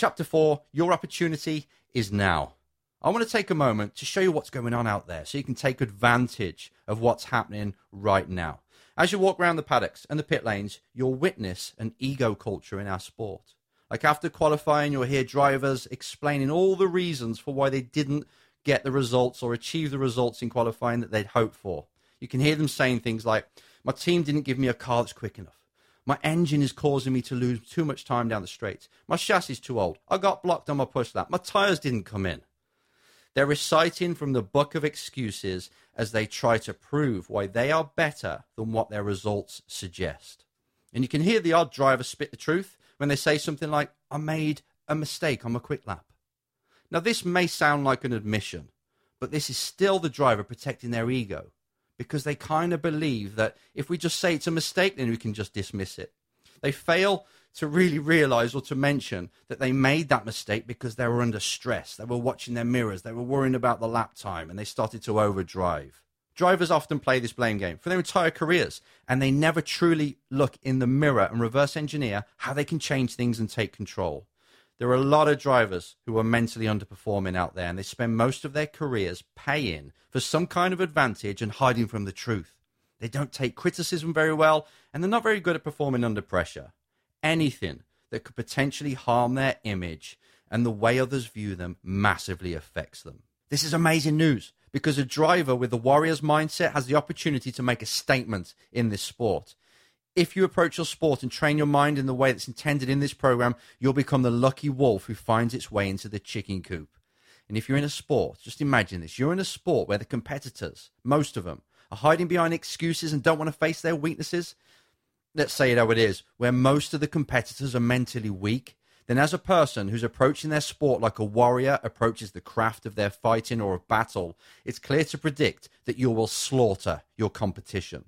Chapter 4, Your Opportunity is Now. I want to take a moment to show you what's going on out there so you can take advantage of what's happening right now. As you walk around the paddocks and the pit lanes, you'll witness an ego culture in our sport. Like after qualifying, you'll hear drivers explaining all the reasons for why they didn't get the results or achieve the results in qualifying that they'd hoped for. You can hear them saying things like, my team didn't give me a car that's quick enough. My engine is causing me to lose too much time down the straight. My chassis is too old. I got blocked on my push lap. My tires didn't come in. They're reciting from the book of excuses as they try to prove why they are better than what their results suggest. And you can hear the odd driver spit the truth when they say something like, I made a mistake on my quick lap. Now, this may sound like an admission, but this is still the driver protecting their ego, because they kind of believe that if we just say it's a mistake, then we can just dismiss it. They fail to really realize or to mention that they made that mistake because they were under stress. They were watching their mirrors. They were worrying about the lap time, and they started to overdrive. Drivers often play this blame game for their entire careers, and they never truly look in the mirror and reverse engineer how they can change things and take control. There are a lot of drivers who are mentally underperforming out there, and they spend most of their careers paying for some kind of advantage and hiding from the truth. They don't take criticism very well, and they're not very good at performing under pressure. Anything that could potentially harm their image and the way others view them massively affects them. This is amazing news, because a driver with the warrior's mindset has the opportunity to make a statement in this sport. If you approach your sport and train your mind in the way that's intended in this program, you'll become the lucky wolf who finds its way into the chicken coop. And if you're in a sport, just imagine this. You're in a sport where the competitors, most of them, are hiding behind excuses and don't want to face their weaknesses. Let's say it how it is, where most of the competitors are mentally weak. Then as a person who's approaching their sport like a warrior approaches the craft of their fighting or of battle, it's clear to predict that you will slaughter your competition.